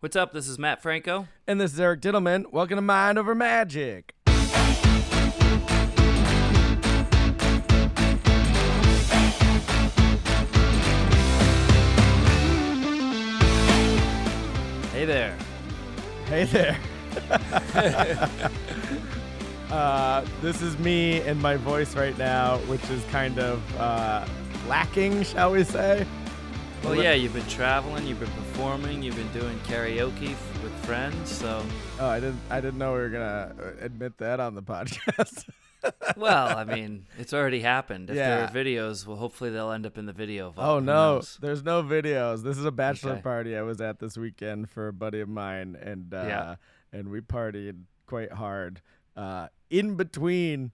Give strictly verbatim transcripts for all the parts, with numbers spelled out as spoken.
What's up? This is Matt Franco. And this is Eric Dittleman. Welcome to Mind Over Magic. Hey there. Hey there. uh, this is me and my voice right now, which is kind of uh, lacking, shall we say. Well, yeah, you've been traveling, you've been performing, you've been doing karaoke f- with friends, so... Oh, I didn't I didn't know we were going to admit that on the podcast. Well, I mean, it's already happened. If yeah. there are videos, well, hopefully they'll end up in the video. Oh, no, there's no videos. This is a bachelor okay. party I was at this weekend for a buddy of mine, and, uh, yeah. and we partied quite hard uh, in between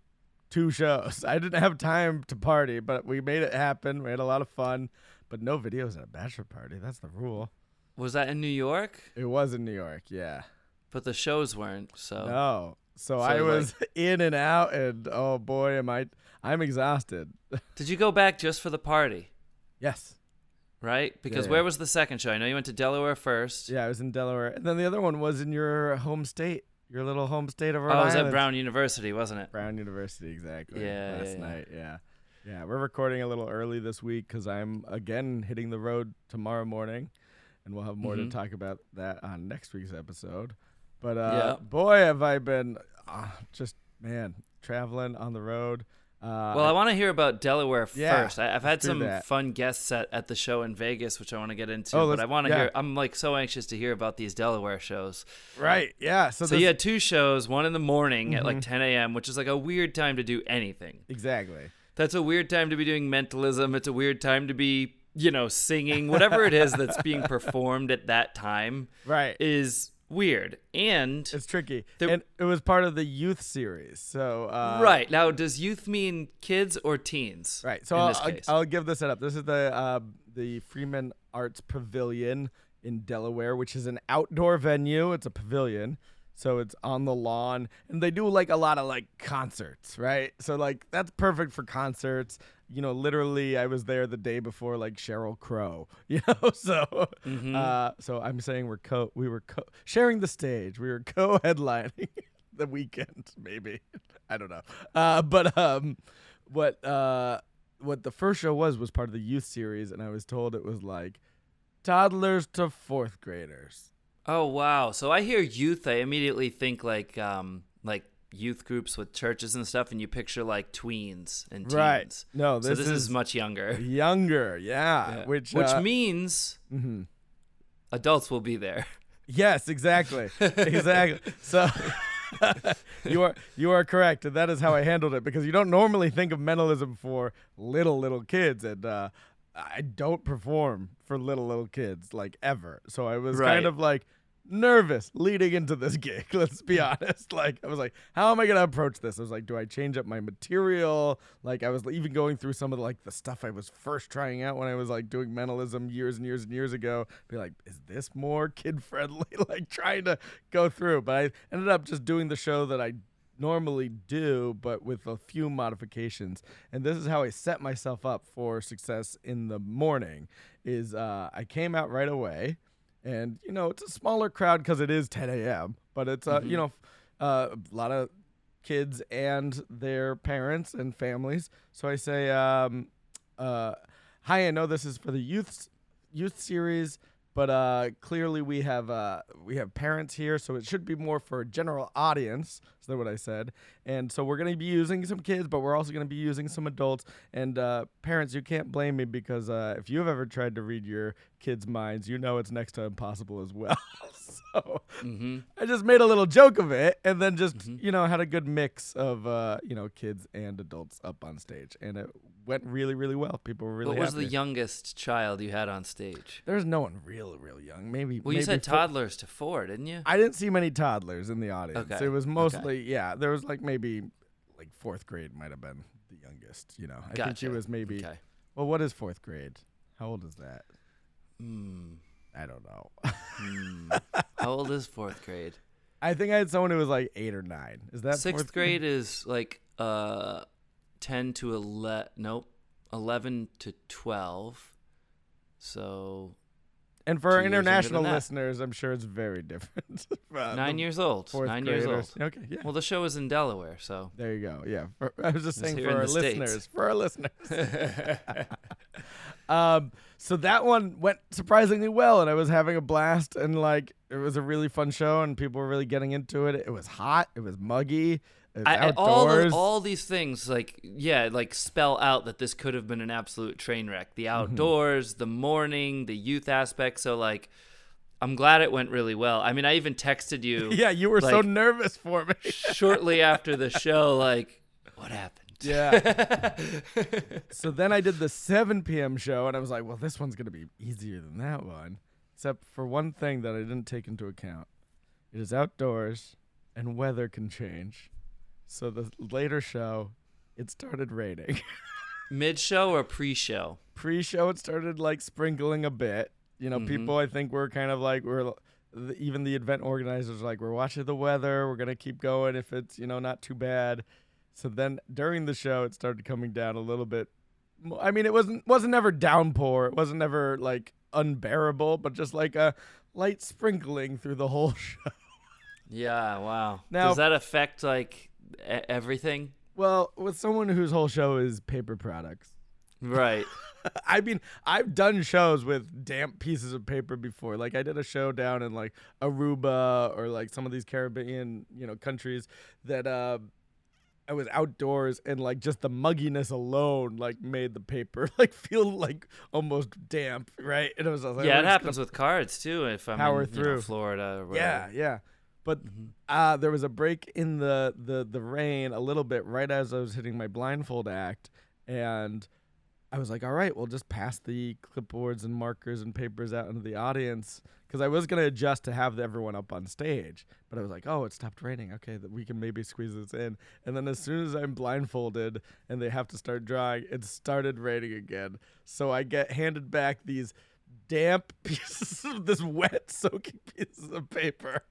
two shows. I didn't have time to party, but we made it happen. We had a lot of fun. But no videos at a bachelor party. That's the rule. Was that in New York? It was in New York, yeah. But the shows weren't, so. No. So, so I was like, in and out, and oh, boy, am I, I'm exhausted. Did you go back just for the party? Yes. Right? Because yeah, yeah. where was the second show? I know you went to Delaware first. Yeah, I was in Delaware. And then the other one was in your home state, your little home state of Rhode Island. Oh, it was at Brown University, wasn't it? Brown University, exactly. Yeah. Last yeah, yeah. night, yeah. Yeah, we're recording a little early this week because I'm, again, hitting the road tomorrow morning, and we'll have more mm-hmm. to talk about that on next week's episode. But, uh, yeah. boy, have I been uh, just, man, traveling on the road. Uh, well, I want to hear about Delaware yeah, first. I, I've had some that. fun guests at, at the show in Vegas, which I want to get into, oh, but I want to yeah. hear, I'm like so anxious to hear about these Delaware shows. Right, yeah. So, so you had two shows, one in the morning mm-hmm. at like ten a.m., which is like a weird time to do anything. Exactly. That's a weird time to be doing mentalism. It's a weird time to be, you know, singing. Whatever it is that's being performed at that time right. is weird. And it's tricky. There, and it was part of the youth series. So uh, right. Now, does youth mean kids or teens? Right. So I'll, I'll, I'll give this up. This is the uh, the Freeman Arts Pavilion in Delaware, which is an outdoor venue. It's a pavilion. So it's on the lawn, and they do like a lot of like concerts, right? So like that's perfect for concerts. You know, literally, I was there the day before like Sheryl Crow. You know, so mm-hmm. uh, so I'm saying we're co we were co- sharing the stage. We were co-headlining the weekend, maybe. I don't know. Uh, but um, what uh, what the first show was was part of the youth series, and I was told it was like toddlers to fourth graders. Oh, wow. So I hear youth, I immediately think like um, like youth groups with churches and stuff, and you picture like tweens and teens. Right. No, this, so this is, is much younger. Younger, yeah. yeah. Which which uh, means mm-hmm. adults will be there. Yes, exactly. Exactly. So you are you are correct, and that is how I handled it, because you don't normally think of mentalism for little, little kids, and uh, I don't perform for little, little kids, like, ever. So I was right. kind of, like, nervous leading into this gig, let's be honest. Like, I was like, how am I going to approach this? I was like, do I change up my material? Like, I was even going through some of, like, the stuff I was first trying out when I was, like, doing mentalism years and years and years ago. Be like, is this more kid-friendly? Like, trying to go through. But I ended up just doing the show that I normally do, but with a few modifications. And this is how I set myself up for success in the morning is uh, I came out right away, and, you know, it's a smaller crowd because it is ten a.m., but it's, uh, mm-hmm. you know, uh, a lot of kids and their parents and families. So I say, um, uh, hi, I know this is for the youth, youth series, but uh, clearly we have uh, we have parents here, so it should be more for a general audience. Is that what I said? And so we're going to be using some kids, but we're also going to be using some adults. And uh, parents, you can't blame me, because uh, if you've ever tried to read your kids' minds, you know it's next to impossible as well. So mm-hmm. I just made a little joke of it, and then just mm-hmm. you know had a good mix of uh, you know kids and adults up on stage, and it went really, really well. People were really happy. What was happy. The youngest child you had on stage? There's no one real, real young. Maybe. Well, maybe you said four. Toddlers to four, didn't you? I didn't see many toddlers in the audience. Okay. It was mostly okay. yeah. There was like maybe like fourth grade might have been the youngest. You know, gotcha. I think she was maybe. Okay. Well, what is fourth grade? How old is that? Hmm. I don't know. mm. How old is fourth grade? I think I had someone who was like eight or nine. Is that sixth grade? grade is like uh, ten to eleven. Nope, eleven to twelve. So And for our international listeners, I'm sure it's very different. Nine years old. Nine graders. years old. Okay. Yeah. Well, the show is in Delaware, so. There you go. Yeah. For, I was just saying for our listeners. For our listeners. um. So that one went surprisingly well, and I was having a blast, and like it was a really fun show, and people were really getting into it. It was hot. It was muggy. It was I, outdoors. All, all these things, like yeah, like spell out that this could have been an absolute train wreck. The outdoors, mm-hmm. the morning, the youth aspect. So like, I'm glad it went really well. I mean, I even texted you. Yeah, you were like, so nervous for me shortly after the show. Like, what happened? Yeah. So then I did the seven p.m. show, and I was like, well, this one's going to be easier than that one, except for one thing that I didn't take into account. It is outdoors, and weather can change. So the later show, it started raining. Mid-show or pre-show? Pre-show, it started, like, sprinkling a bit. You know, mm-hmm. people, I think, were kind of like, we're even the event organizers were like, we're watching the weather. We're going to keep going if it's, you know, not too bad. So then during the show, it started coming down a little bit. I mean, it wasn't wasn't ever downpour. It wasn't ever, like, unbearable, but just like a light sprinkling through the whole show. Yeah, wow. Now, does that affect, like, e- everything? Well, with someone whose whole show is paper products. Right. I mean, I've done shows with damp pieces of paper before. Like, I did a show down in, like, Aruba or, like, some of these Caribbean, you know, countries that – uh I was outdoors, and like just the mugginess alone like made the paper like feel like almost damp, right? And it was, I was like, yeah, it happens with cards too. If I'm power in through. You know, Florida, or whatever. yeah, yeah. But mm-hmm. uh, there was a break in the, the the rain a little bit right as I was hitting my blindfold act, and I was like, all right, we'll just pass the clipboards and markers and papers out into the audience, because I was going to adjust to have everyone up on stage. But I was like, oh, it stopped raining. Okay, that we can maybe squeeze this in. And then as soon as I'm blindfolded and they have to start drawing, it started raining again. So I get handed back these damp pieces of this wet, soaking pieces of paper.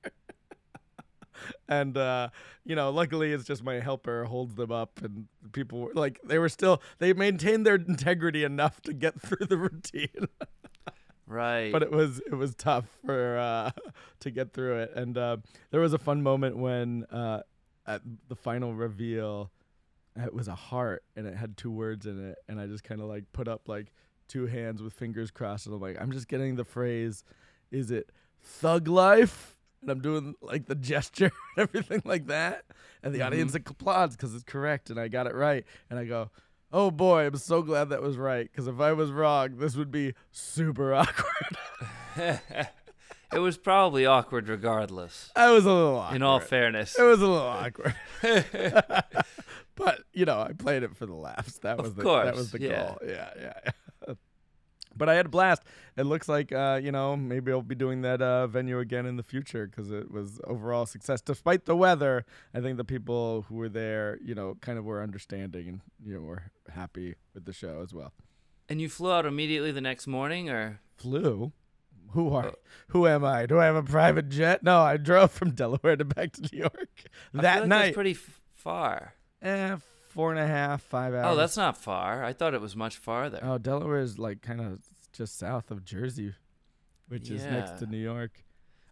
And, uh, you know, luckily it's just my helper holds them up, and people were like, they were still, they maintained their integrity enough to get through the routine. Right. But it was, it was tough for, uh, to get through it. And, uh, there was a fun moment when, uh, at the final reveal, it was a heart and it had two words in it. And I just kind of like put up like two hands with fingers crossed. And I'm like, I'm just getting the phrase, is it thug life? And I'm doing, like, the gesture and everything like that. And the mm-hmm. audience applauds because it's correct and I got it right. And I go, oh, boy, I'm so glad that was right, because if I was wrong, this would be super awkward. It was probably awkward regardless. I was a little awkward. In all fairness. It was a little awkward. But, you know, I played it for the laughs. That was of the, course. That was the yeah. goal. Yeah, yeah, yeah. But I had a blast. It looks like, uh, you know, maybe I'll be doing that uh, venue again in the future, because it was overall success. Despite the weather, I think the people who were there, you know, kind of were understanding and, you know, were happy with the show as well. And you flew out immediately the next morning, or? Flew? Who are? Who am I? Do I have a private jet? No, I drove from Delaware to back to New York that I feel like night. That's pretty f- far. Eh, Four and a half, five hours. Oh, that's not far. I thought it was much farther. Oh, Delaware is like kind of just south of Jersey, which yeah. is next to New York. You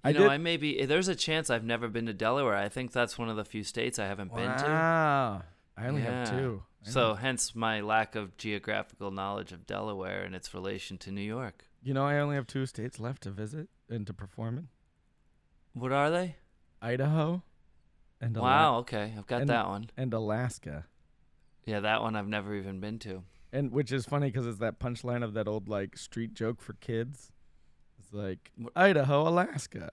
I know, did... I maybe there's a chance I've never been to Delaware. I think that's one of the few states I haven't wow. been to. Wow, I only yeah. have two. I so, know. Hence my lack of geographical knowledge of Delaware and its relation to New York. You know, I only have two states left to visit and to perform in. What are they? Idaho. And Ala- wow. Okay, I've got and, that one. And Alaska. Yeah, that one I've never even been to. And which is funny because it's that punchline of that old like street joke for kids. It's like Idaho, Alaska.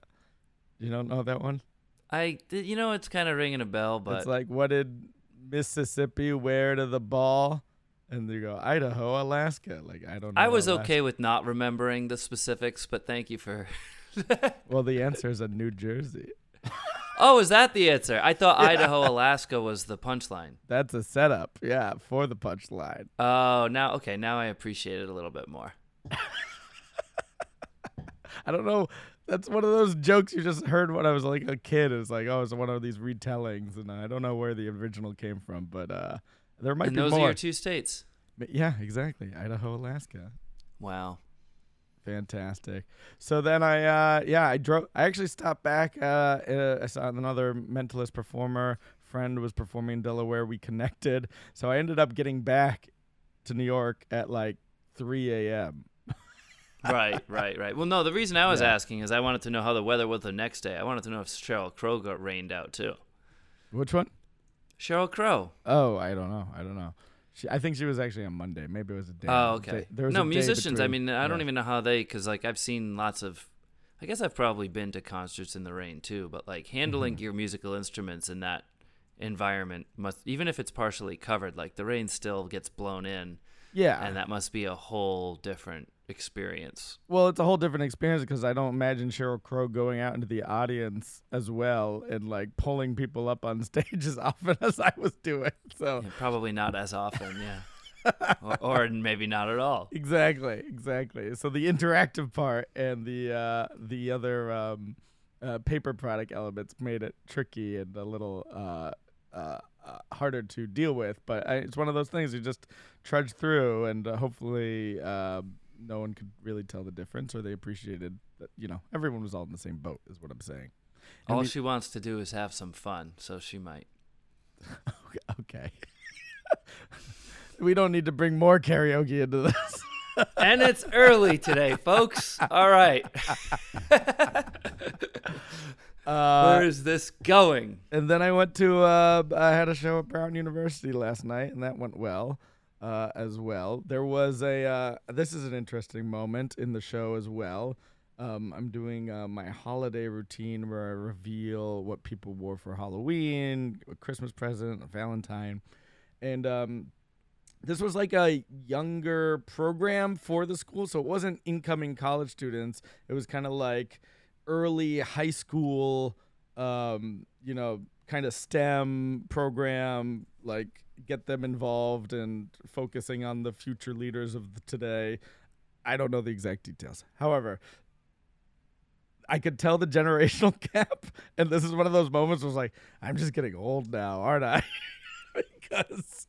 You don't know that one? I, you know, it's kind of ringing a bell, but it's like, what did Mississippi wear to the ball? And they go Idaho, Alaska. Like I don't know. I was Alaska. Okay with not remembering the specifics, but thank you for. Well, the answer is a New Jersey. Oh, is that the answer? I thought yeah. Idaho, Alaska was the punchline. That's a setup, yeah, for the punchline. Oh, now, okay, now I appreciate it a little bit more. I don't know. That's one of those jokes you just heard when I was like a kid. It's like, oh, it's one of these retellings, and I don't know where the original came from, but uh, there might and be more. And those are your two states. Yeah, exactly. Idaho, Alaska. Wow. Fantastic. So then I, uh, yeah, I drove. I actually stopped back. Uh, uh, I saw another mentalist performer friend was performing in Delaware. We connected. So I ended up getting back to New York at like three a.m. Right, right, right. Well, no, the reason I was yeah. asking is I wanted to know how the weather was the next day. I wanted to know if Sheryl Crow got rained out, too. Which one? Sheryl Crow. Oh, I don't know. I don't know. She, I think she was actually on Monday. Maybe it was a day. Oh, okay. Day, there was no, musicians, between, I mean, I yeah. don't even know how they, because, like, I've seen lots of, I guess I've probably been to concerts in the rain, too, but, like, handling mm-hmm. your musical instruments in that environment must, even if it's partially covered, like, the rain still gets blown in. Yeah. And that must be a whole different experience. Well, it's a whole different experience because I don't imagine Sheryl Crow going out into the audience as well and like pulling people up on stage as often as I was doing. So yeah, probably not as often, yeah, or, or maybe not at all. Exactly, exactly. So the interactive part and the uh, the other um, uh, paper product elements made it tricky and a little uh, uh, uh, harder to deal with. But I, it's one of those things you just trudge through and uh, hopefully. Uh, No one could really tell the difference, or they appreciated that, you know, everyone was all in the same boat is what I'm saying. And all we, she wants to do is have some fun, so she might. Okay. We don't need to bring more karaoke into this. And it's early today, folks. All right. Uh, where is this going? And then I went to, uh, I had a show at Brown University last night, and that went well. Uh, as well, there was a. Uh, this is an interesting moment in the show as well. Um, I'm doing uh, my holiday routine where I reveal what people wore for Halloween, a Christmas present, a Valentine, and um, this was like a younger program for the school, so it wasn't incoming college students. It was kind of like early high school, um, you know, kind of STEM program, like. Get them involved and focusing on the future leaders of the today. I don't know the exact details. However, I could tell the generational gap, and this is one of those moments where I was like, I'm just getting old now, aren't I? Because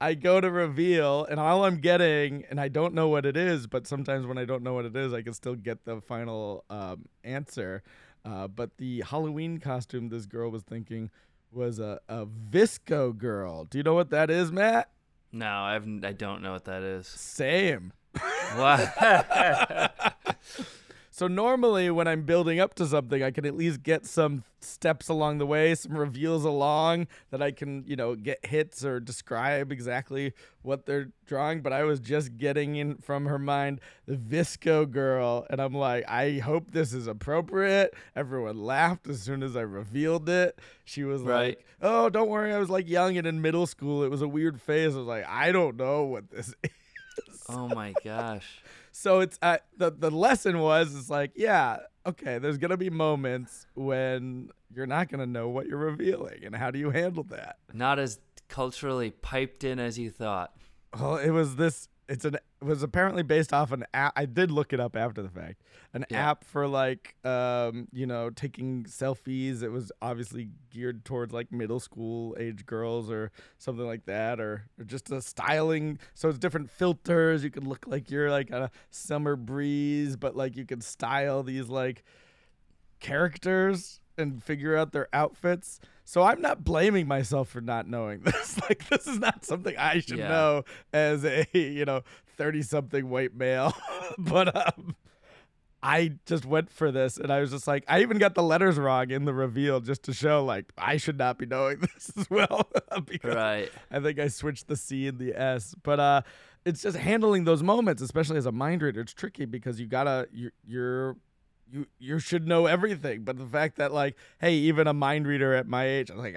I go to reveal, and all I'm getting, and I don't know what it is, but sometimes when I don't know what it is, I can still get the final um, answer. Uh, but the Halloween costume this girl was thinking was a, a V S C O girl. Do you know what that is, Matt? No, I I don't know what that is. Same. Wow. So normally when I'm building up to something, I can at least get some steps along the way, some reveals along that I can, you know, get hits or describe exactly what they're drawing. But I was just getting in from her mind the V S C O girl. And I'm like, I hope this is appropriate. Everyone laughed as soon as I revealed it. She was right. Like, oh, don't worry. I was like young and in middle school. It was a weird phase. I was like, I don't know what this is. Oh, my gosh. So it's uh, the the lesson was it's like, yeah, okay, there's going to be moments when you're not going to know what you're revealing. And how do you handle that? Not as culturally piped in as you thought. Well, it was this it's an it was apparently based off an app. I did look it up after the fact, an yeah. app for like, um, you know, taking selfies. It was obviously geared towards like middle school age girls or something like that, or, or just a styling. So it's different filters. You could look like you're like a summer breeze, but like you could style these like characters and figure out their outfits. So I'm not blaming myself for not knowing this. Like, this is not something I should yeah. know as a, you know, thirty-something white male. But um, I just went for this, and I was just like, I even got the letters wrong in the reveal just to show, like, I should not be knowing this as well. Because right. I think I switched the C and the S. But uh, it's just handling those moments, especially as a mind reader. It's tricky because you got to – you're, you're – You you should know everything, but the fact that like, hey, even a mind reader at my age, I'm like,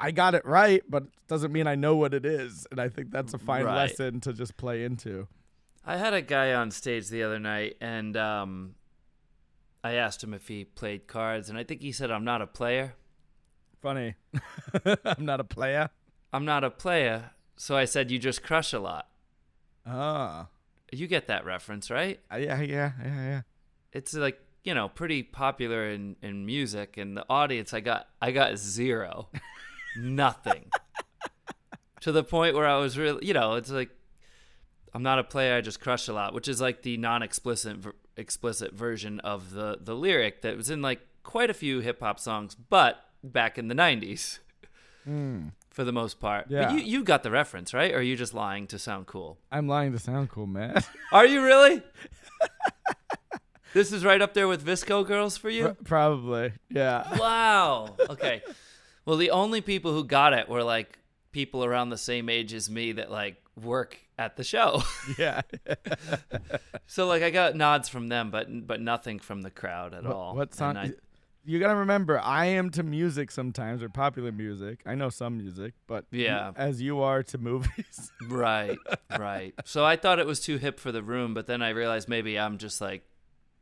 I got it right, but it doesn't mean I know what it is, and I think that's a fine right. lesson to just play into. I had a guy on stage the other night, and um, I asked him if he played cards, and I think he said, "I'm not a player." Funny, I'm not a player. I'm not a player. So I said, "You just crush a lot." Ah, you get that reference, right? Uh, yeah, yeah, yeah, yeah. It's like. You know, pretty popular in, in music, and the audience, I got I got zero, nothing, to the point where I was really, you know, it's like, I'm not a player, I just crush a lot, which is like the non-explicit v- explicit version of the, the lyric that was in like quite a few hip hop songs, but back in the nineties mm. for the most part. Yeah. But you, you got the reference, right? Or are you just lying to sound cool? I'm lying to sound cool, man. Are you really? This is right up there with V S C O Girls for you? Probably, yeah. Wow. Okay. Well, the only people who got it were like people around the same age as me that like work at the show. Yeah. So like I got nods from them, but but nothing from the crowd at what, all. What song? I, you got to remember, I am to music sometimes, or popular music. I know some music, but yeah. as you are to movies. Right, right. So I thought it was too hip for the room, but then I realized maybe I'm just like,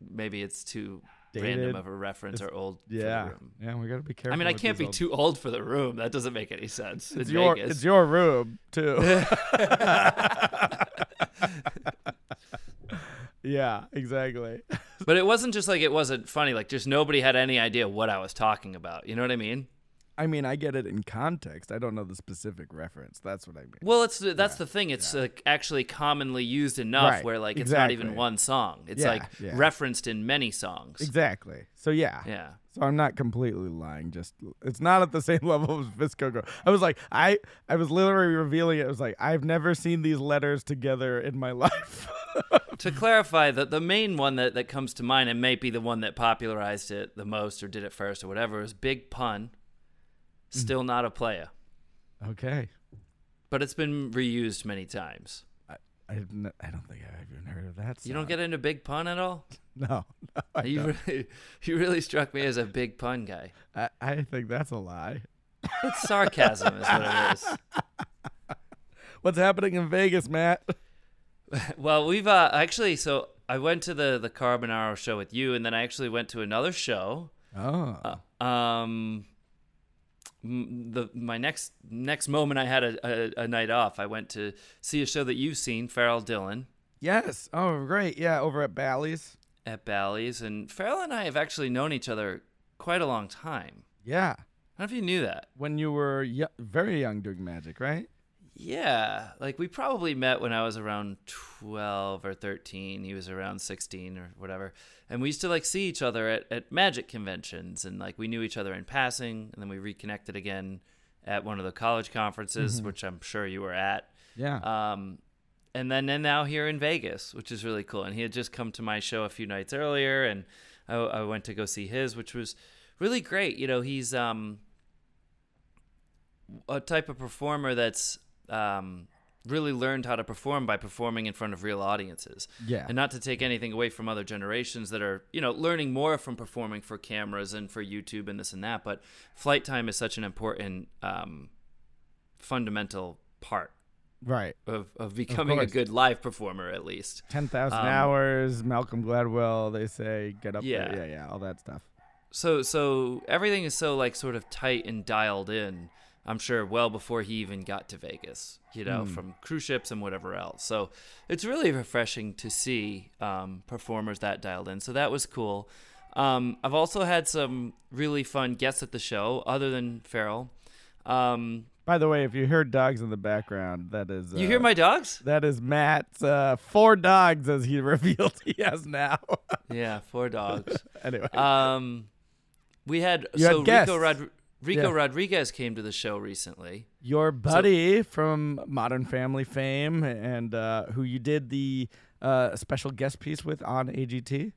maybe it's too dated, random of a reference it's, or old yeah. for the room. Yeah, we got to be careful. I mean, I can't be old. too old for the room. That doesn't make any sense. It's, it's, your, it's your room, too. Yeah, exactly. But it wasn't just like it wasn't funny. Like, just nobody had any idea what I was talking about. You know what I mean? I mean, I get it in context. I don't know the specific reference. That's what I mean. Well, it's that's yeah. the thing. It's yeah. like actually commonly used enough right. where like it's exactly. not even one song. It's yeah. like yeah. referenced in many songs. Exactly. So yeah. Yeah. So I'm not completely lying. Just it's not at the same level as V S C O Girl. I was like, I, I was literally revealing it. I was like, I've never seen these letters together in my life. To clarify, the, the main one that, that comes to mind and may be the one that popularized it the most or did it first or whatever is Big Pun. Still not a player. Okay. But it's been reused many times. I I, n- I don't think I've even heard of that song. You don't get into Big Pun at all? No. no you, really, you really struck me as a Big Pun guy. I, I think that's a lie. It's sarcasm is what it is. What's happening in Vegas, Matt? Well, we've uh, actually, so I went to the, the Carbonaro show with you, and then I actually went to another show. Oh. Uh, um... The my next next moment I had a, a, a night off. I went to see a show that you've seen, Farrell Dillon. Yes. Oh, great. Yeah, over at Bally's. At Bally's. And Farrell and I have actually known each other quite a long time. Yeah. I don't know if you knew that. When you were y- very young doing magic, right? Yeah. Like, we probably met when I was around twelve or thirteen. He was around sixteen or whatever. And we used to, like, see each other at, at magic conventions. And, like, we knew each other in passing. And then we reconnected again at one of the college conferences, mm-hmm. which I'm sure you were at. Yeah. Um, and then and now here in Vegas, which is really cool. And he had just come to my show a few nights earlier. And I, I went to go see his, which was really great. You know, he's um, a type of performer that's... Um, really learned how to perform by performing in front of real audiences. Yeah. And not to take anything away from other generations that are, you know, learning more from performing for cameras and for YouTube and this and that. But flight time is such an important um, fundamental part right. of, of becoming of a good live performer, at least. ten thousand um, hours, Malcolm Gladwell, they say, get up yeah. there. Yeah, yeah, all that stuff. So, so everything is so, like, sort of tight and dialed in. I'm sure well before he even got to Vegas, you know, mm. from cruise ships and whatever else. So it's really refreshing to see um, performers that dialed in. So that was cool. Um, I've also had some really fun guests at the show other than Farrell. Um, By the way, if you hear dogs in the background, that is... Uh, you hear my dogs? That is Matt's uh, four dogs, as he revealed he has now. Yeah, four dogs. Anyway. Um, we had... You so had guests. Rico Rodriguez. Rico yeah. Rodriguez came to the show recently. Your buddy so, from Modern Family fame and uh, who you did the uh, special guest piece with on A G T.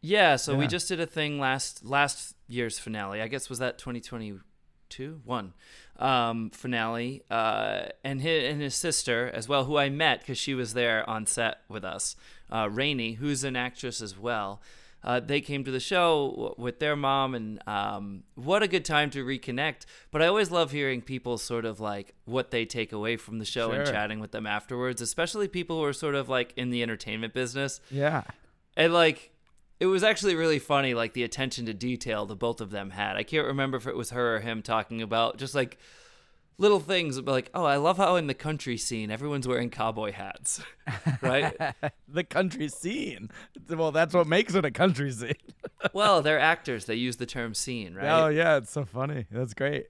Yeah, so yeah. we just did a thing last last year's finale. I guess was that twenty twenty-two? One um, finale. Uh, and, his, and his sister as well, who I met because she was there on set with us, uh, Rainey, who's an actress as well. Uh, they came to the show w- with their mom, and um, what a good time to reconnect. But I always love hearing people sort of like what they take away from the show sure. and chatting with them afterwards, especially people who are sort of like in the entertainment business. Yeah. And like, it was actually really funny, like the attention to detail the both of them had. I can't remember if it was her or him talking about just like little things, but like, oh, I love how in the country scene everyone's wearing cowboy hats, right? The country scene. Well, that's what makes it a country scene. Well, they're actors. They use the term scene, right? Oh, yeah. It's so funny. That's great.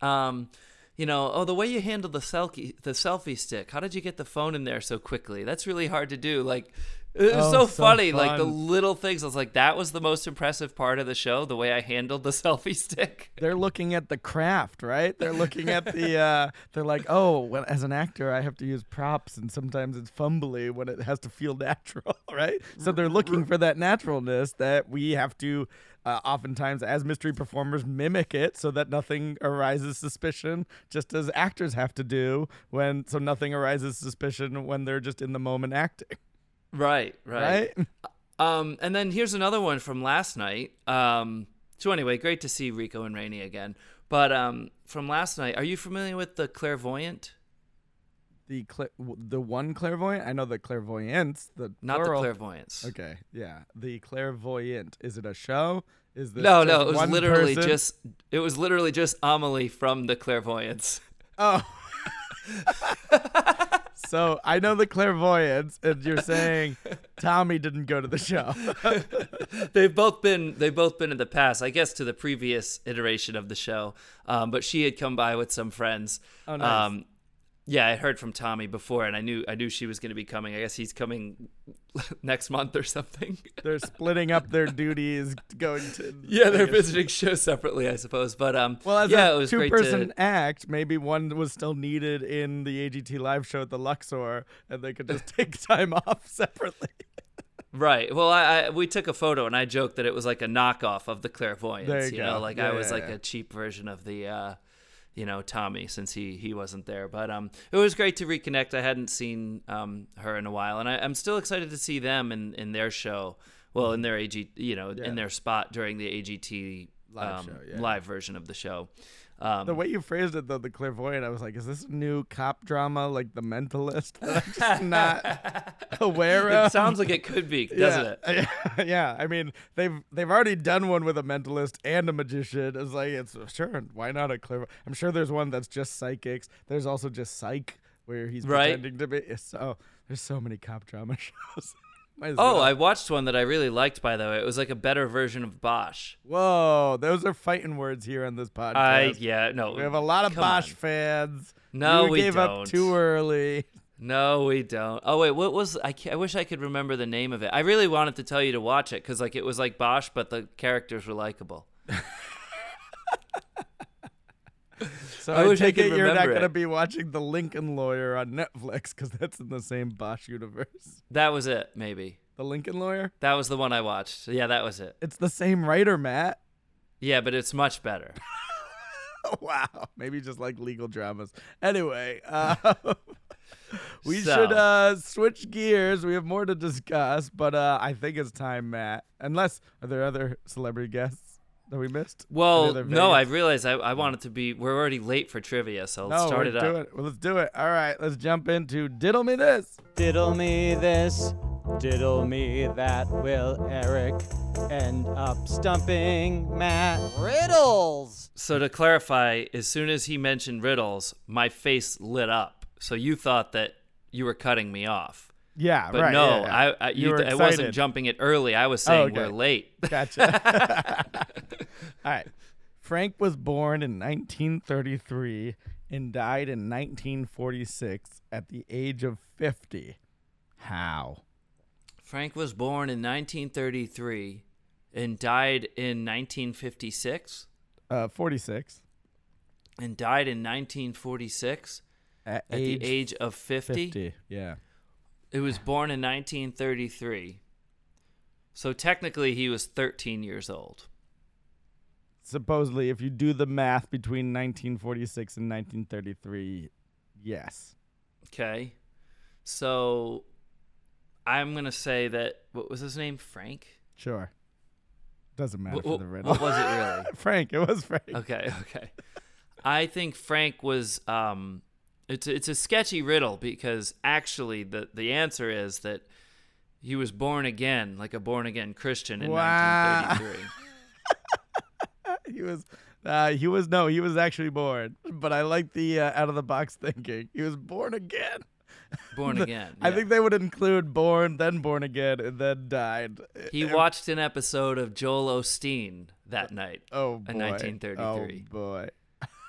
Um, you know, oh, the way you handle the selfie, the selfie stick. How did you get the phone in there so quickly? That's really hard to do. Like, It was oh, so, so funny, fun. Like the little things. I was like, that was the most impressive part of the show, the way I handled the selfie stick. They're looking at the craft, right? They're looking at the, uh, they're like, oh, well, as an actor, I have to use props, and sometimes it's fumbly when it has to feel natural, right? So they're looking for that naturalness that we have to, uh, oftentimes as mystery performers, mimic it so that nothing arises suspicion, just as actors have to do when, so nothing arises suspicion when they're just in the moment acting. Right, right. right? Um, and then here's another one from last night. Um, so anyway, great to see Rico and Rainey again. But um, from last night, are you familiar with The Clairvoyant? The cla- the one clairvoyant? I know The Clairvoyants. The Not plural. The Clairvoyants. Okay, yeah. The Clairvoyant. Is it a show? Is this No, no, it was literally person? just it was literally just Amelie from The Clairvoyants. Oh. So I know The Clairvoyants, and you're saying Tommy didn't go to the show. They've both been they've both been in the past, I guess, to the previous iteration of the show. Um, but she had come by with some friends. Oh, nice. Um, yeah, I heard from Tommy before, and I knew I knew she was going to be coming. I guess he's coming next month or something. They're splitting up their duties, going to yeah, they're visiting shows separately, I suppose. But um, well, as yeah, a two-person to... act, maybe one was still needed in the A G T live show at the Luxor, and they could just take time off separately. Right. Well, I, I we took a photo, and I joked that it was like a knockoff of The Clairvoyants. There you you go. know, like yeah, I was yeah, like yeah. a cheap version of the. Uh, you know, Tommy, since he, he wasn't there. But um, it was great to reconnect. I hadn't seen um her in a while, and I, I'm still excited to see them in, in their show. Well, in their A G T, you know, yeah. in their spot during the A G T live, um, show, yeah. live version of the show. Um, the way you phrased it, though, The Clairvoyant, I was like, is this a new cop drama, like The Mentalist, that I'm just not aware of? It sounds like it could be, doesn't yeah. it? Yeah, I mean, they've they've already done one with a mentalist and a magician. It's like, it's sure, why not a clairvoyant? I'm sure there's one that's just psychics. There's also just Psych, where he's right? pretending to be. So there's so many cop drama shows. Oh, well. I watched one that I really liked, by the way. It was like a better version of Bosch. Whoa, those are fighting words here on this podcast. I, yeah, no. We have a lot of Bosch on. fans. No, you we gave don't. up too early. No, we don't. Oh, wait, what was... I, I wish I could remember the name of it. I really wanted to tell you to watch it because like it was like Bosch, but the characters were likable. So I, I take I it you're not going to be watching The Lincoln Lawyer on Netflix because that's in the same Bosch universe. That was it, maybe. The Lincoln Lawyer? That was the one I watched. Yeah, that was it. It's the same writer, Matt. Yeah, but it's much better. Wow. Maybe just like legal dramas. Anyway, uh, we so. should uh, switch gears. We have more to discuss, but uh, I think it's time, Matt. Unless, are there other celebrity guests that we missed? Well, no, I realized I, I wanted to be, we're already late for trivia, so let's no, start it up. It. Well, let's do it. All right, let's jump into Diddle Me This. Diddle me this, diddle me that. Will Eric end up stumping Matt? Riddles! So to clarify, as soon as he mentioned riddles, my face lit up. So you thought that you were cutting me off. Yeah, but right. But no, yeah, yeah. I I, you you th- I wasn't jumping it early. I was saying oh, okay. we're late. Gotcha. All right. Frank was born in nineteen thirty-three and died in nineteen forty-six at the age of fifty. How? Frank was born in nineteen thirty-three and died in nineteen fifty-six? Uh, forty-six. And died in nineteen forty-six at, at age the age of fifty? fifty, yeah. It was born in nineteen thirty-three, so technically he was thirteen years old. Supposedly, if you do the math between nineteen forty-six and nineteen thirty-three, yes. Okay, so I'm going to say that, what was his name, Frank? Sure. Doesn't matter what, for the riddle. What was it really? Frank, it was Frank. Okay, okay. I think Frank was... Um, It's a, it's a sketchy riddle because actually the, the answer is that he was born again, like a born again Christian in wow. nineteen thirty-three. He was, uh, he was no, he was actually born. But I like the uh, out of the box thinking. He was born again. Born again. Yeah. I think they would include born, then born again, and then died. He watched an episode of Joel Osteen that night. Oh boy. In nineteen thirty-three. Oh boy.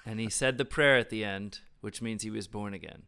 And he said the prayer at the end, which means he was born again.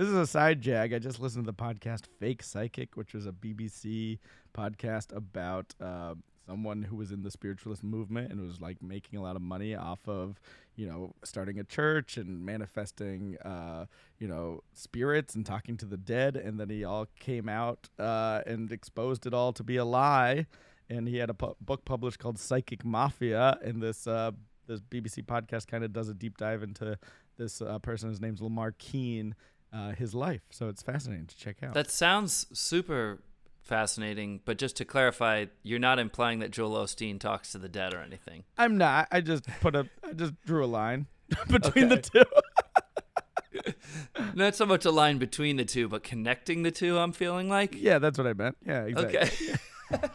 This is a side jag. I just listened to the podcast Fake Psychic, which was a B B C podcast about uh, someone who was in the spiritualist movement and was like making a lot of money off of, you know, starting a church and manifesting, uh, you know, spirits and talking to the dead. And then he all came out uh, and exposed it all to be a lie. And he had a pu- book published called Psychic Mafia. And this uh, this B B C podcast kind of does a deep dive into this uh, person. His name's Lamar Keane. Uh, his life, so it's fascinating to check out. That sounds super fascinating, but just to clarify, you're not implying that Joel Osteen talks to the dead or anything. I'm not. I just put a, I just drew a line between okay. the two. Not so much a line between the two, but connecting the two. I'm feeling like. Yeah, that's what I meant. Yeah, exactly. Okay.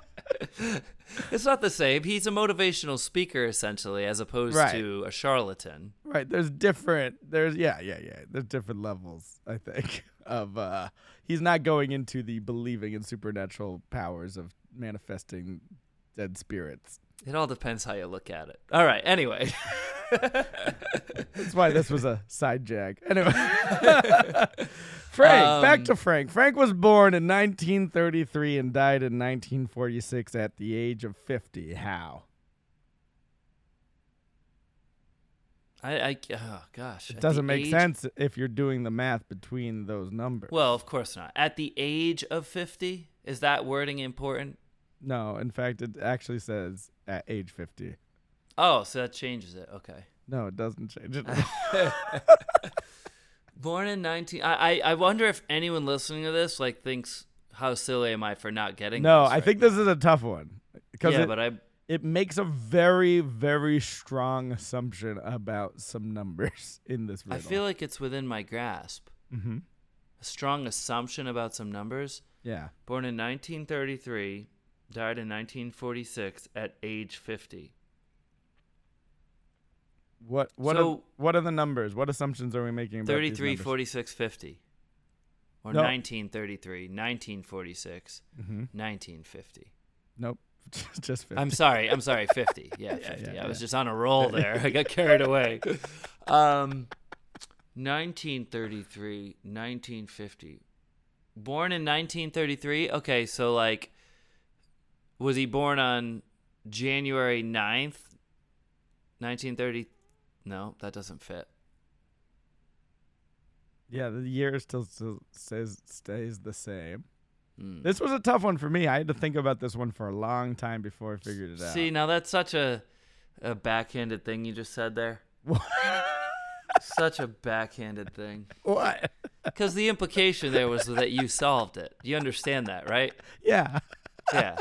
It's not the same. He's a motivational speaker essentially, as opposed right. to a charlatan. Right. There's different. There's yeah, yeah, yeah. There's different levels, I think. Of uh, he's not going into the believing in supernatural powers of manifesting dead spirits. It all depends how you look at it. All right. Anyway, that's why this was a side jag. Anyway, Frank. Um, back to Frank. Frank was born in nineteen thirty-three and died in nineteen forty-six at the age of fifty. How? I, I oh gosh. It doesn't make age... sense if you're doing the math between those numbers. Well, of course not. At the age of fifty, is that wording important? No, in fact, it actually says at age fifty. Oh, so that changes it. Okay. No, it doesn't change it. Born in nineteen... I, I wonder if anyone listening to this like thinks, how silly am I for not getting no, this? No, I right think now. This is a tough one. Yeah, it, but I... It makes a very, very strong assumption about some numbers in this riddle. I feel like it's within my grasp. Mm-hmm. A strong assumption about some numbers? Yeah. Born in nineteen thirty-three... Died in nineteen forty-six at age fifty. What what so, are, what are the numbers? What assumptions are we making about thirty-three, these numbers? forty-six, fifty. Or nope. nineteen thirty-three, nineteen forty-six, mm-hmm. nineteen fifty. Nope, just fifty. I'm sorry, I'm sorry, fifty. Yeah, yeah fifty. Yeah, I was yeah. just on a roll there. I got carried away. Um, nineteen thirty-three, nineteen fifty. Born in nineteen thirty-three? Okay, so like... Was he born on January ninth, nineteen thirty? No, that doesn't fit. Yeah, the year still, still says, stays the same. Mm. This was a tough one for me. I had to think about this one for a long time before I figured it out. See, now that's such a, a backhanded thing you just said there. What? Such a backhanded thing. What? Because the implication there was that you solved it. You understand that, right? Yeah. Yeah.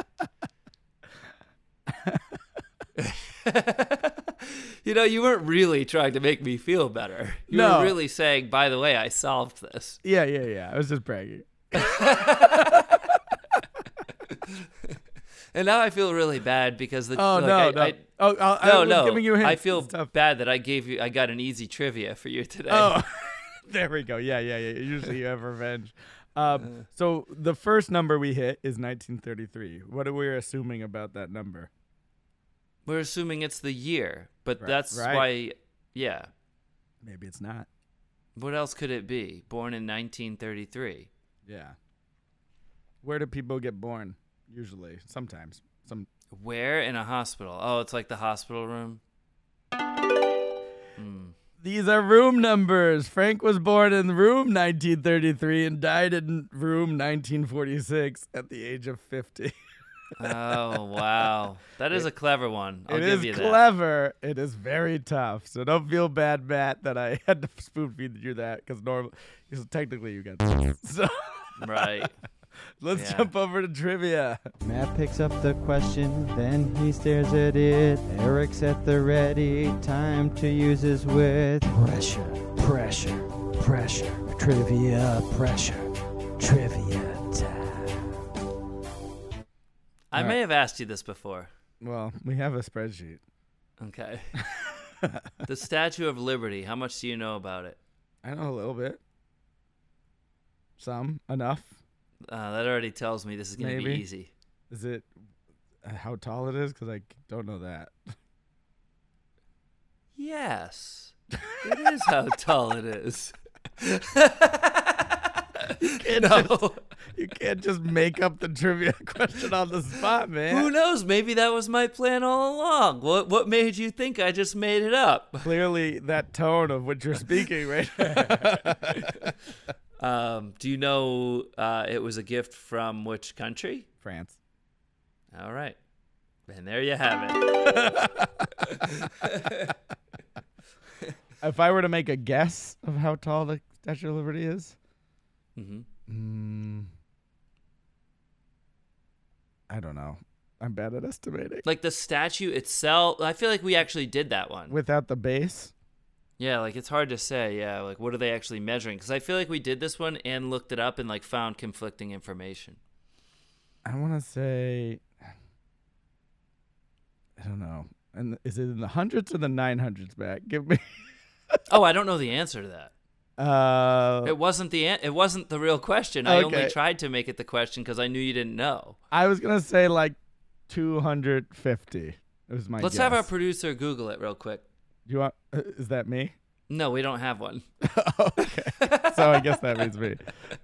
You know, you weren't really trying to make me feel better. You no. were really saying, by the way, I solved this. Yeah, yeah, yeah. I was just bragging. And now I feel really bad because the oh like, no I, no I, oh I'll, no I no giving you hints. I feel bad that I gave you I got an easy trivia for you today. Oh, there we go. Yeah, yeah, yeah. Usually you have revenge. Uh, so the first number we hit is nineteen thirty-three. What are we assuming about that number? We're assuming it's the year, but right. that's right. why, yeah. Maybe it's not. What else could it be? Born in nineteen thirty-three. Yeah. Where do people get born? Usually, sometimes. Some. Where? In a hospital. Oh, it's like the hospital room. Hmm. These are room numbers. Frank was born in room nineteen thirty-three and died in room nineteen forty-six at the age of fifty. Oh, wow. That is it, a clever one. I'll give you that. It is clever. It is very tough. So don't feel bad, Matt, that I had to spoon feed you that because normally, technically you got so. Right. Let's yeah. jump over to trivia. Matt picks up the question, then he stares at it. Eric's at the ready, time to use his wit. Pressure, pressure, pressure, trivia, pressure, trivia time. I right. may have asked you this before. Well, we have a spreadsheet. Okay. The Statue of Liberty, how much do you know about it? I know a little bit. Some, enough. Uh, that already tells me this is going to be easy. Is it how tall it is? Because I don't know that. Yes. It is how tall it is. You can't, no. just, you can't just make up the trivia question on the spot, man. Who knows? Maybe that was my plan all along. What what made you think I just made it up? Clearly that tone of what you're speaking, right? um, do you know uh, it was a gift from which country? France. All right. And there you have it. If I were to make a guess of how tall the Statue of Liberty is, mm-hmm. mm, I don't know. I'm bad at estimating. Like the statue itself, I feel like we actually did that one. Without the base? Yeah, like it's hard to say. Yeah, like what are they actually measuring? Because I feel like we did this one and looked it up and like found conflicting information. I want to say, I don't know. And is it in the hundreds or the nine hundreds, Matt? Give me. Oh, I don't know the answer to that. Uh, it wasn't the an- it wasn't the real question. Okay. I only tried to make it the question because I knew you didn't know. I was gonna say like two hundred fifty. It was my. Let's guess. Have our producer Google it real quick. Do you want? Is that me? No, we don't have one. Okay, so I guess that means me.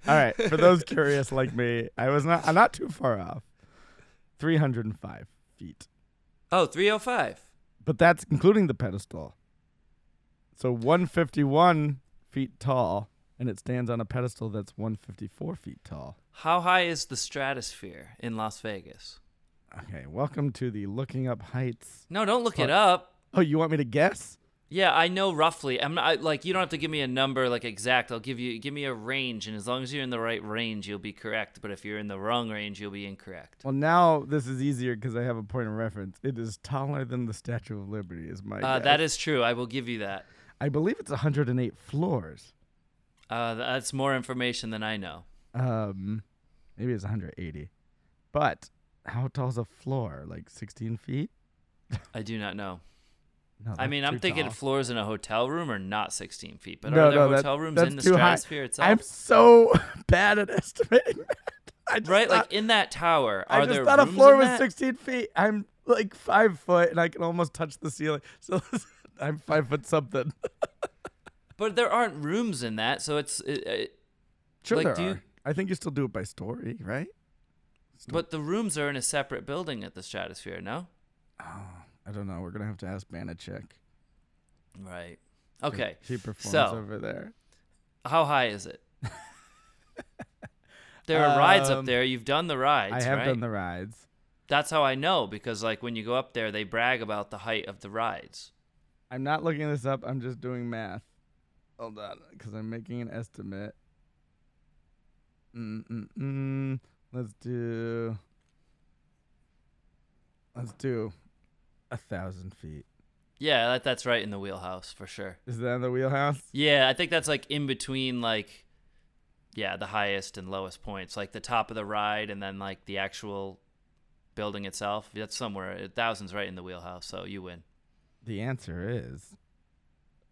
All right, for those curious like me, I was not. I'm not too far off. Three hundred and five feet. Oh, three oh five. But that's including the pedestal. So one hundred fifty-one feet tall, and it stands on a pedestal that's one hundred fifty-four feet tall. How high is the stratosphere in Las Vegas? Okay, welcome to the looking up heights. No, don't look part. It up. Oh, you want me to guess? Yeah, I know roughly. I'm not, I, like you don't have to give me a number like exact. I'll give you give me a range, and as long as you're in the right range, you'll be correct. But if you're in the wrong range, you'll be incorrect. Well, now this is easier because I have a point of reference. It is taller than the Statue of Liberty, is my uh, guess. That is true. I will give you that. I believe it's one hundred eight floors. Uh, that's more information than I know. Um, maybe it's one hundred eighty. But how tall is a floor? Like sixteen feet? I do not know. No, I mean, I'm thinking tall. Floors in a hotel room are not sixteen feet, but no, are there no, hotel that, rooms in the stratosphere high. Itself? I'm so bad at estimating that. Right? Thought, like in that tower, are there rooms in that? I just thought a floor was that? sixteen feet. I'm like five foot, and I can almost touch the ceiling. So I'm five foot something. But there aren't rooms in that, so it's... It, it, sure like, there do are. You, I think you still do it by story, right? Still. But the rooms are in a separate building at the stratosphere, no? Oh. I don't know. We're going to have to ask Banachek. Right. Okay. She performs so, over there. How high is it? There are um, rides up there. You've done the rides, I have right? done the rides. That's how I know because, like, when you go up there, they brag about the height of the rides. I'm not looking this up. I'm just doing math. Hold on, because I'm making an estimate. Mm-mm-mm. Let's do... Let's do... A thousand feet. Yeah, that, that's right in the wheelhouse for sure. Is that in the wheelhouse? Yeah, I think that's like in between like, yeah, the highest and lowest points, like the top of the ride and then like the actual building itself. That's somewhere. A thousand's right in the wheelhouse, so you win. The answer is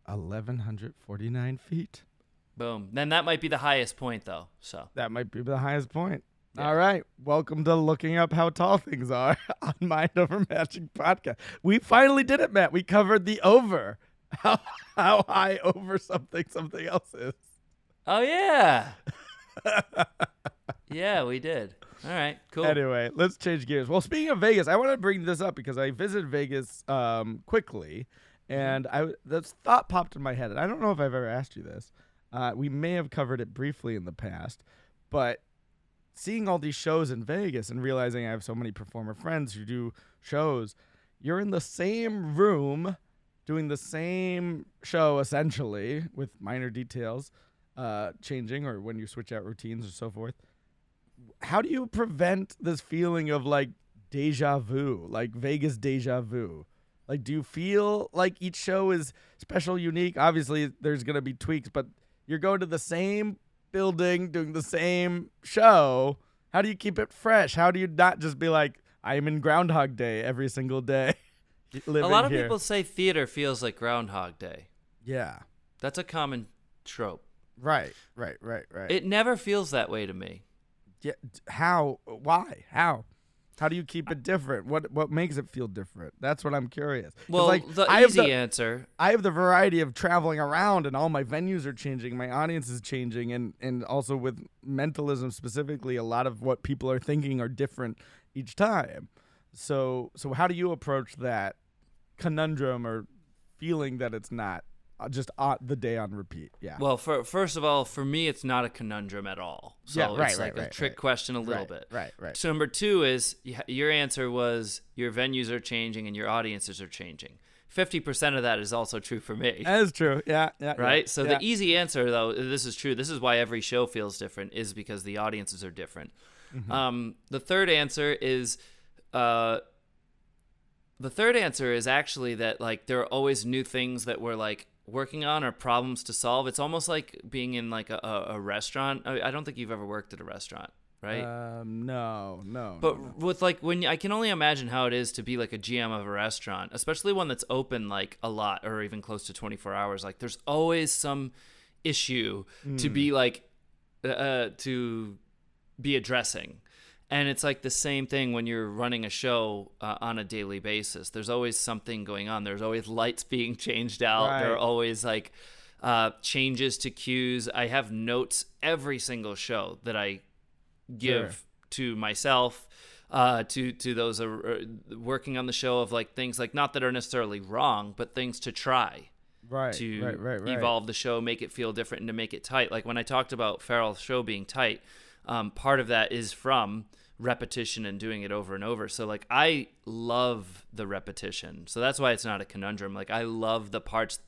eleven forty-nine feet. Boom. Then that might be the highest point though. So that might be the highest point. Yeah. All right. Welcome to Looking Up How Tall Things Are on Mind Over Magic Podcast. We finally did it, Matt. We covered the over. How how high over something something else is. Oh, yeah. Yeah, we did. All right, cool. Anyway, let's change gears. Well, speaking of Vegas, I want to bring this up because I visited Vegas um, quickly, and I this thought popped in my head, and I don't know if I've ever asked you this. Uh, we may have covered it briefly in the past, but... Seeing all these shows in Vegas and realizing I have so many performer friends who do shows, you're in the same room doing the same show essentially with minor details uh, changing or when you switch out routines or so forth. How do you prevent this feeling of like deja vu, like Vegas deja vu? Like, do you feel like each show is special, unique? Obviously, there's going to be tweaks, but you're going to the same building doing the same show. How do you keep it fresh? How do you not just be like, I'm in Groundhog Day every single day? A lot of here. People say theater feels like Groundhog Day. Yeah, that's a common trope. Right, right, right, right. It never feels that way to me. Yeah, how? Why? How? How do you keep it different? What what makes it feel different? That's what I'm curious. Well, like, the I easy have the, answer. I have the variety of traveling around, and all my venues are changing. My audience is changing. And, and also with mentalism specifically, a lot of what people are thinking are different each time. So so how do you approach that conundrum or feeling that it's not just uh, the day on repeat? Yeah. Well, for, first of all, for me, it's not a conundrum at all. So yeah, right, it's like right, a right, trick right. question a little right, bit. Right, right. So number two is your answer was your venues are changing and your audiences are changing. fifty percent of that is also true for me. That is true. Yeah. yeah right. Yeah, so yeah. the easy answer, though, this is true. This is why every show feels different, is because the audiences are different. Mm-hmm. Um, the third answer is... Uh, the third answer is actually that, like, there are always new things that we're, like, working on or problems to solve. It's almost like being in, like, a, a restaurant. I don't think you've ever worked at a restaurant, right? Um, no, no. But no, no. with, like, when I can only imagine how it is to be, like, a G M of a restaurant, especially one that's open, like, a lot or even close to twenty-four hours. Like, there's always some issue mm. to be, like, uh, to be addressing. And it's like the same thing when you're running a show uh, on a daily basis. There's always something going on. There's always lights being changed out. Right. There are always like uh, changes to cues. I have notes every single show that I give sure. to myself, uh, to to those uh, working on the show, of like things like, not that are necessarily wrong, but things to try. Right, to right, right, right. evolve the show, make it feel different, and to make it tight. Like when I talked about Farrell's show being tight, um, part of that is from repetition and doing it over and over. So like I love the repetition, so that's why it's not a conundrum. Like I love the parts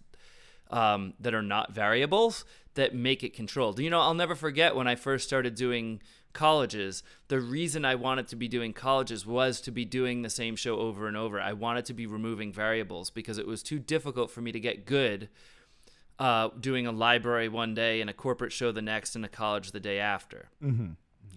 um that are not variables that make it controlled. You know, I'll never forget when I first started doing colleges, the reason I wanted to be doing colleges was to be doing the same show over and over. I wanted to be removing variables because it was too difficult for me to get good uh doing a library one day and a corporate show the next and a college the day after. Mm-hmm.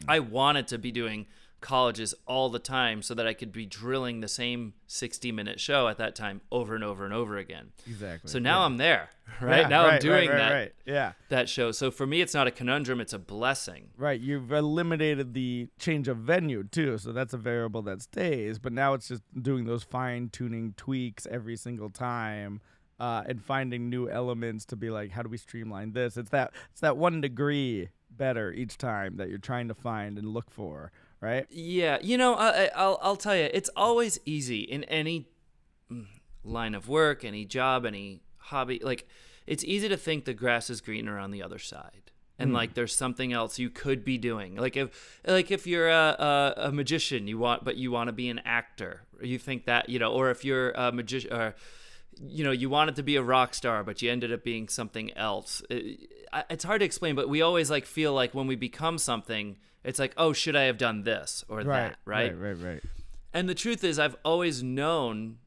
I wanted to be doing colleges all the time so that I could be drilling the same sixty minute show at that time over and over and over again. Exactly. So now yeah. I'm there, right? Yeah, now right, I'm doing right, right, that, right. Yeah. that show. So for me, it's not a conundrum. It's a blessing. Right. You've eliminated the change of venue too. So that's a variable that stays, but now it's just doing those fine tuning tweaks every single time. Uh, and finding new elements to be like, how do we streamline this? It's that it's that one degree better each time that you're trying to find and look for, right? Yeah, you know, I, I'll I'll tell you, it's always easy in any line of work, any job, any hobby. Like, it's easy to think the grass is greener on the other side, and mm. like there's something else you could be doing. Like if like if you're a a, a magician, you want but you want to be an actor, you think that, you know, or if you're a magician. You know, you wanted to be a rock star, but you ended up being something else. It, it's hard to explain, but we always like feel like when we become something, it's like, oh, should I have done this or right, that, right? Right, right, right. And the truth is, I've always known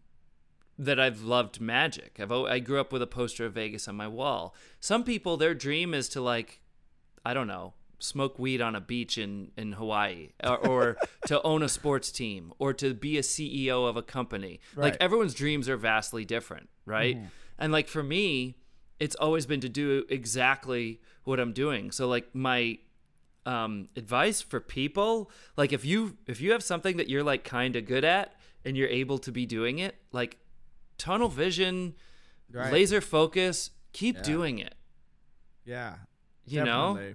that I've loved magic. I've I grew up with a poster of Vegas on my wall. Some people, their dream is to, like, I don't know, smoke weed on a beach in, in Hawaii, or, or to own a sports team, or to be a C E O of a company. Right. Like everyone's dreams are vastly different, right? Mm. And like for me, it's always been to do exactly what I'm doing. So like my um, advice for people, like if you if you have something that you're like kind of good at and you're able to be doing it, like tunnel vision, right. laser focus, keep yeah. doing it. Yeah. You definitely. know?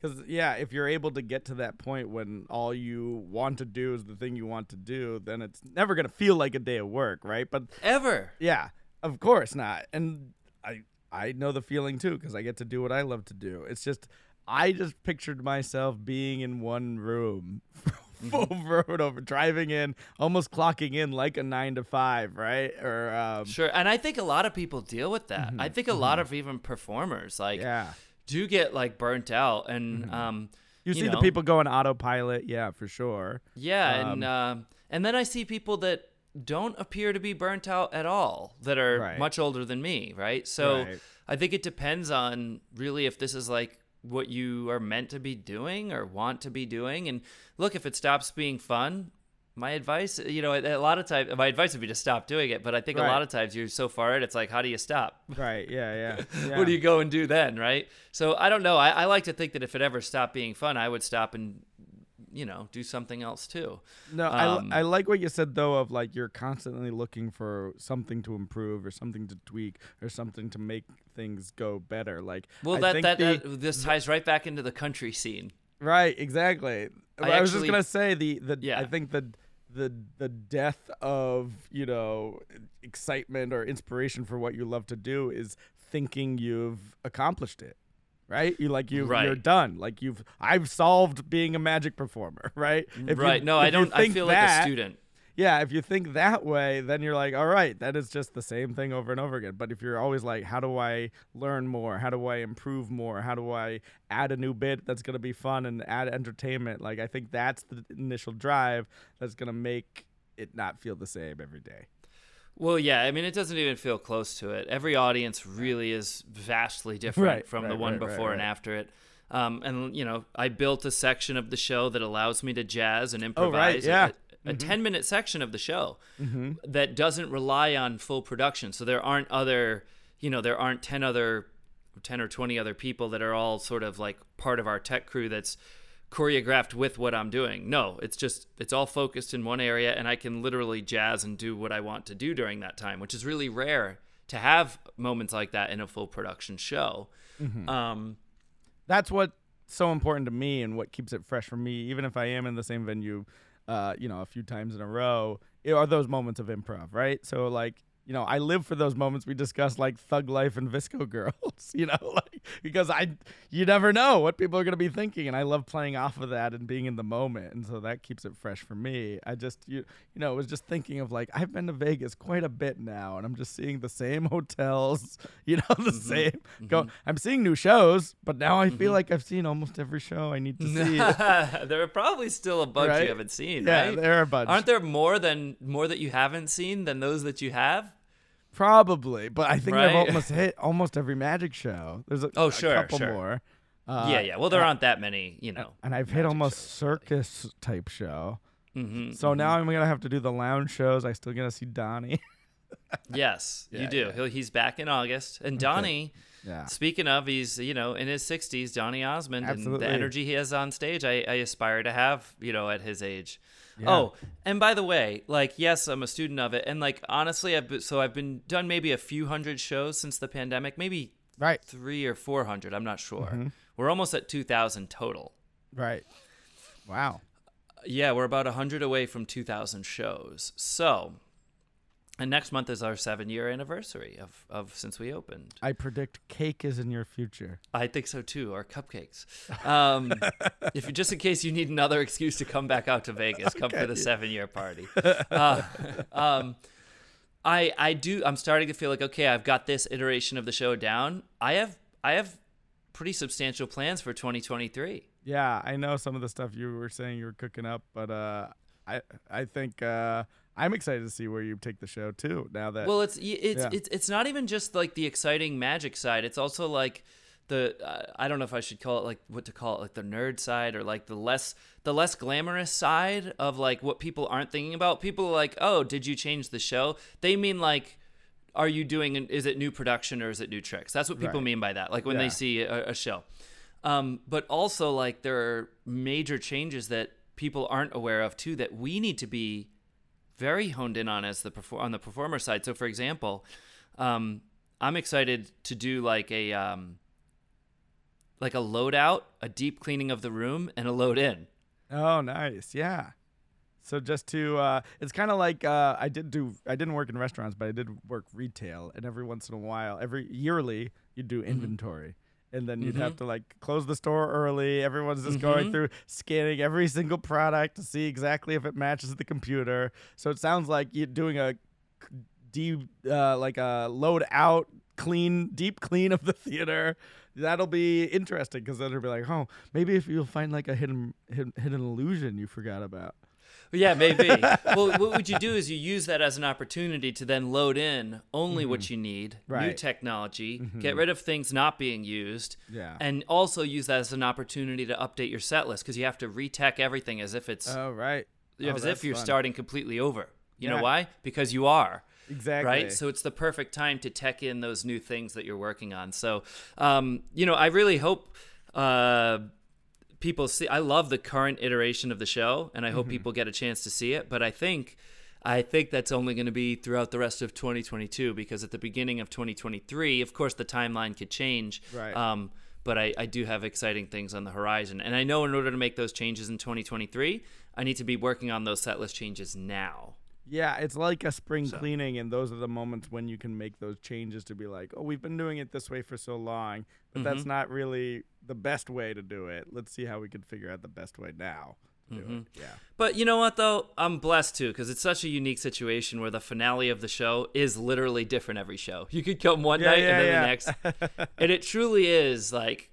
Because, yeah, if you're able to get to that point when all you want to do is the thing you want to do, then it's never going to feel like a day of work, right? But ever. Yeah, of course not. And I I know the feeling, too, because I get to do what I love to do. It's just I just pictured myself being in one room over and over, driving in, almost clocking in like a nine to five, right? Or um, sure. And I think a lot of people deal with that. Mm-hmm, I think a mm-hmm. lot of even performers, like yeah. – do get like burnt out, and mm-hmm. um you, you see know. the people go on autopilot, yeah for sure yeah um, and um uh, and then I see people that don't appear to be burnt out at all that are right. much older than me, right? So right. I think it depends on really if this is like what you are meant to be doing or want to be doing. And look, if it stops being fun, my advice, you know, a lot of times, my advice would be to stop doing it. But I think right. a lot of times you're so far in, it's like, how do you stop? Right. Yeah. Yeah. yeah. What do you go and do then? Right. So I don't know. I, I like to think that if it ever stopped being fun, I would stop and you know, do something else too. No, um, I, I like what you said, though, of like you're constantly looking for something to improve or something to tweak or something to make things go better. Like, well, I that, think that, the, that this ties right back into the country scene. Right, exactly. I, I actually, was just going to say the, the yeah. I think the the the death of, you know, excitement or inspiration for what you love to do is thinking you've accomplished it. Right? You like you right. you're done. Like you've I've solved being a magic performer, right? If right. You, no, I don't I feel that, like a student. Yeah, if you think that way, then you're like, all right, that is just the same thing over and over again. But if you're always like, how do I learn more? How do I improve more? How do I add a new bit that's going to be fun and add entertainment? Like I think that's the initial drive that's going to make it not feel the same every day. Well, yeah, I mean, it doesn't even feel close to it. Every audience really is vastly different right, from right, the one right, before right, and right. after it. Um, and, you know, I built a section of the show that allows me to jazz and improvise. Oh, right, yeah. A ten-minute mm-hmm. section of the show mm-hmm. that doesn't rely on full production. So there aren't other, you know, there aren't ten other, ten or twenty other people that are all sort of like part of our tech crew that's choreographed with what I'm doing. No, it's just, it's all focused in one area, and I can literally jazz and do what I want to do during that time, which is really rare to have moments like that in a full production show. Mm-hmm. Um, That's what's so important to me and what keeps it fresh for me, even if I am in the same venue, uh, you know, a few times in a row, it are those moments of improv, right? So like, you know, I live for those moments. We discuss like Thug Life and V S C O Girls, you know, like, because I, you never know what people are going to be thinking. And I love playing off of that and being in the moment. And so that keeps it fresh for me. I just, you, you know, was just thinking of like, I've been to Vegas quite a bit now, and I'm just seeing the same hotels, you know, the mm-hmm. same mm-hmm. go. I'm seeing new shows, but now I mm-hmm. feel like I've seen almost every show I need to see. There are probably still a bunch right? you haven't seen, yeah, right? There are a bunch. Aren't there more than more that you haven't seen than those that you have? Probably, but I think right. I've almost hit almost every magic show. There's a, oh, a sure, couple sure. more. Uh, yeah, yeah. Well, there uh, aren't that many, you know. And I've hit almost circus like. type show. Mm-hmm, so mm-hmm. now I'm gonna have to do the lounge shows. I still gonna see Donny. Yes, yeah, you do. Yeah. He'll, he's back in August, and Donny. Okay. Yeah. Speaking of, he's you know in his sixties, Donny Osmond, Absolutely. and the energy he has on stage, I, I aspire to have, you know, at his age. Yeah. Oh, and by the way, like, yes, I'm a student of it. And like, honestly, I've been, so I've been done maybe a few hundred shows since the pandemic, maybe right. three or four hundred. I'm not sure. Mm-hmm. We're almost at two thousand total. Right. Wow. Yeah. We're about a hundred away from two thousand shows. So, and next month is our seven year anniversary of, of since we opened. I predict cake is in your future. I think so too, or cupcakes. Um, if you, just in case you need another excuse to come back out to Vegas, come okay. for the seven year party. Uh, um, I I do. I'm starting to feel like, okay, I've got this iteration of the show down. I have I have pretty substantial plans for twenty twenty-three. Yeah, I know some of the stuff you were saying you were cooking up, but uh, I I think. Uh, I'm excited to see where you take the show too. Now that well, it's it's yeah. it's it's not even just like the exciting magic side. It's also like the uh, I don't know if I should call it like what to call it like the nerd side or like the less the less glamorous side of like what people aren't thinking about. People are like, oh, did you change the show? They mean like, are you doing? Is it new production or is it new tricks? That's what people right. mean by that. Like when yeah. they see a, a show. Um, but also like there are major changes that people aren't aware of too that we need to be very honed in on as the perfor- on the performer side. So for example, um, I'm excited to do like a um, like a load out, a deep cleaning of the room, and a load in. Oh, nice, yeah. So just to, uh, it's kind of like uh, I did do. I didn't work in restaurants, but I did work retail. And every once in a while, every yearly, you do inventory. Mm-hmm. And then you'd mm-hmm. have to like close the store early. Everyone's just mm-hmm. going through scanning every single product to see exactly if it matches the computer. So it sounds like you're doing a deep, uh, like a load out clean, deep clean of the theater. That'll be interesting because then it'll be like, oh, maybe if you'll find like a hidden, hidden, hidden illusion you forgot about. Yeah, maybe. Well, what would you do is you use that as an opportunity to then load in only mm-hmm. what you need, right. new technology, mm-hmm. get rid of things not being used, yeah. and also use that as an opportunity to update your set list because you have to re-tech everything as if it's oh, right. oh, as if you're fun. starting completely over. You yeah. know why? Because you are. Exactly. Right? So it's the perfect time to tech in those new things that you're working on. So, um, you know, I really hope... Uh, people see. I love the current iteration of the show, and I hope mm-hmm. people get a chance to see it. But I think, I think that's only going to be throughout the rest of twenty twenty-two, because at the beginning of twenty twenty-three, of course, the timeline could change. Right. Um, but I, I do have exciting things on the horizon. And I know in order to make those changes in twenty twenty-three, I need to be working on those set list changes now. Yeah, it's like a spring so. cleaning, and those are the moments when you can make those changes to be like, oh, we've been doing it this way for so long, but mm-hmm. that's not really the best way to do it. Let's see how we can figure out the best way now. Mm-hmm. Yeah. But you know what, though? I'm blessed, too, because it's such a unique situation where the finale of the show is literally different every show. You could come one yeah, night yeah, and then yeah. the next. And it truly is like,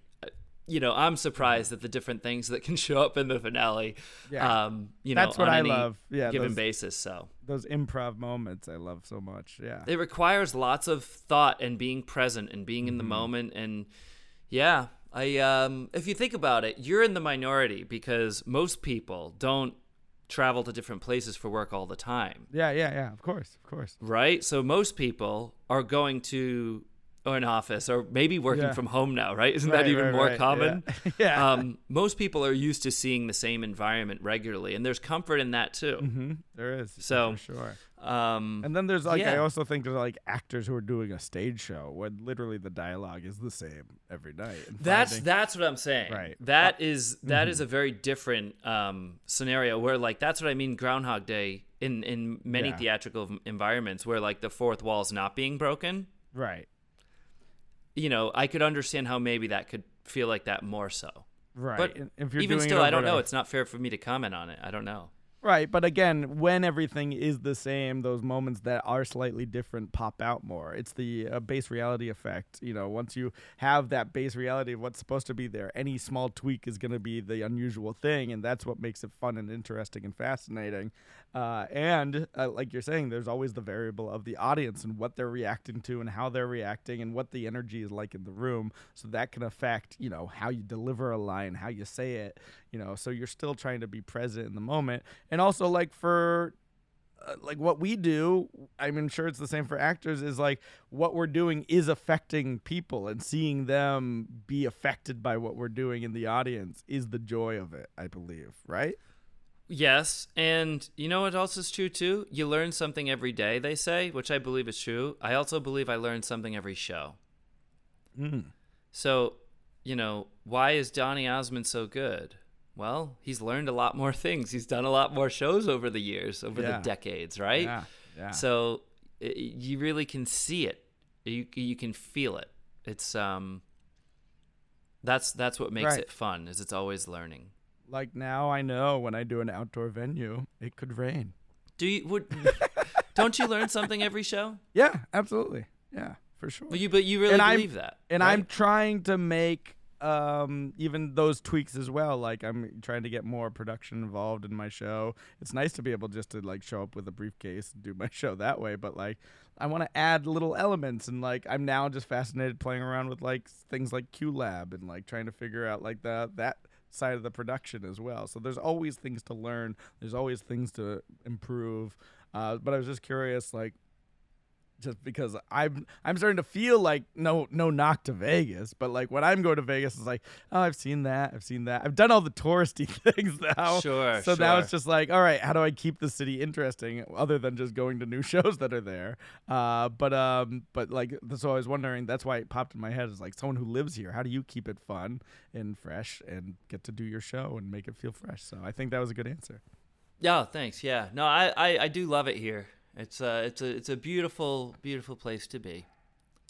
you know, I'm surprised at the different things that can show up in the finale. Yeah. Um, you know, That's what on I any love. Yeah, given those, basis. So those improv moments I love so much. Yeah. It requires lots of thought and being present and being mm-hmm. in the moment. And yeah. I um, if you think about it, you're in the minority because most people don't travel to different places for work all the time. Yeah, yeah, yeah. Of course, of course. Right? So most people are going to or an office or maybe working yeah. from home now, right? Isn't right, that even right, more right. common? Yeah. yeah. Um, most people are used to seeing the same environment regularly, and there's comfort in that too. Mm-hmm. There is. So, for sure. Um, and then there's like, yeah. I also think there's like actors who are doing a stage show when literally the dialogue is the same every night. That's finding, that's what I'm saying. Right. That uh, is, that mm-hmm. is a very different um, scenario where like, that's what I mean. Groundhog Day in, in many yeah. theatrical environments where like the fourth wall is not being broken. Right. You know, I could understand how maybe that could feel like that more so. Right. But if you're even doing still, I don't know. It's not fair for me to comment on it. I don't know. Right. But again, when everything is the same, those moments that are slightly different pop out more. It's the uh, base reality effect. You know, once you have that base reality of what's supposed to be there, any small tweak is going to be the unusual thing. And that's what makes it fun and interesting and fascinating. Uh, and uh, like you're saying, there's always the variable of the audience and what they're reacting to and how they're reacting and what the energy is like in the room. So that can affect, you know, how you deliver a line, how you say it, you know, so you're still trying to be present in the moment. And also, like, for uh, like what we do, I'm sure it's the same for actors, is like what we're doing is affecting people, and seeing them be affected by what we're doing in the audience is the joy of it, I believe, right? Yes. And you know what else is true, too? You learn something every day, they say, which I believe is true. I also believe I learn something every show. Mm. So, you know, why is Donny Osmond so good? Well, he's learned a lot more things. He's done a lot more shows over the years, over yeah. the decades, right? Yeah, yeah. So it, you really can see it. You you can feel it. It's um. That's that's what makes right. it fun. Is it's always learning. Like now, I know when I do an outdoor venue, it could rain. Do you would? Don't you learn something every show? Yeah, absolutely. Yeah, for sure. But you but you really and believe I'm, that, and right? I'm trying to make. Um, even those tweaks as well. Like I'm trying to get more production involved in my show. It's nice to be able just to like show up with a briefcase and do my show that way. But like, I want to add little elements, and like, I'm now just fascinated playing around with like things like QLab and like trying to figure out like the, that side of the production as well. So there's always things to learn. There's always things to improve. Uh, but I was just curious, like, just because I'm I'm starting to feel like no no knock to Vegas, but like when I'm going to Vegas, it's like, oh, I've seen that, I've seen that. I've done all the touristy things now. Sure. So sure. now it's just like, all right, how do I keep the city interesting other than just going to new shows that are there? Uh, but um, but like, so I was wondering, that's why it popped in my head, is like someone who lives here, how do you keep it fun and fresh and get to do your show and make it feel fresh? So I think that was a good answer. Yeah, oh, thanks. Yeah. No, I, I, I do love it here. It's a, it's a, it's a beautiful, beautiful place to be.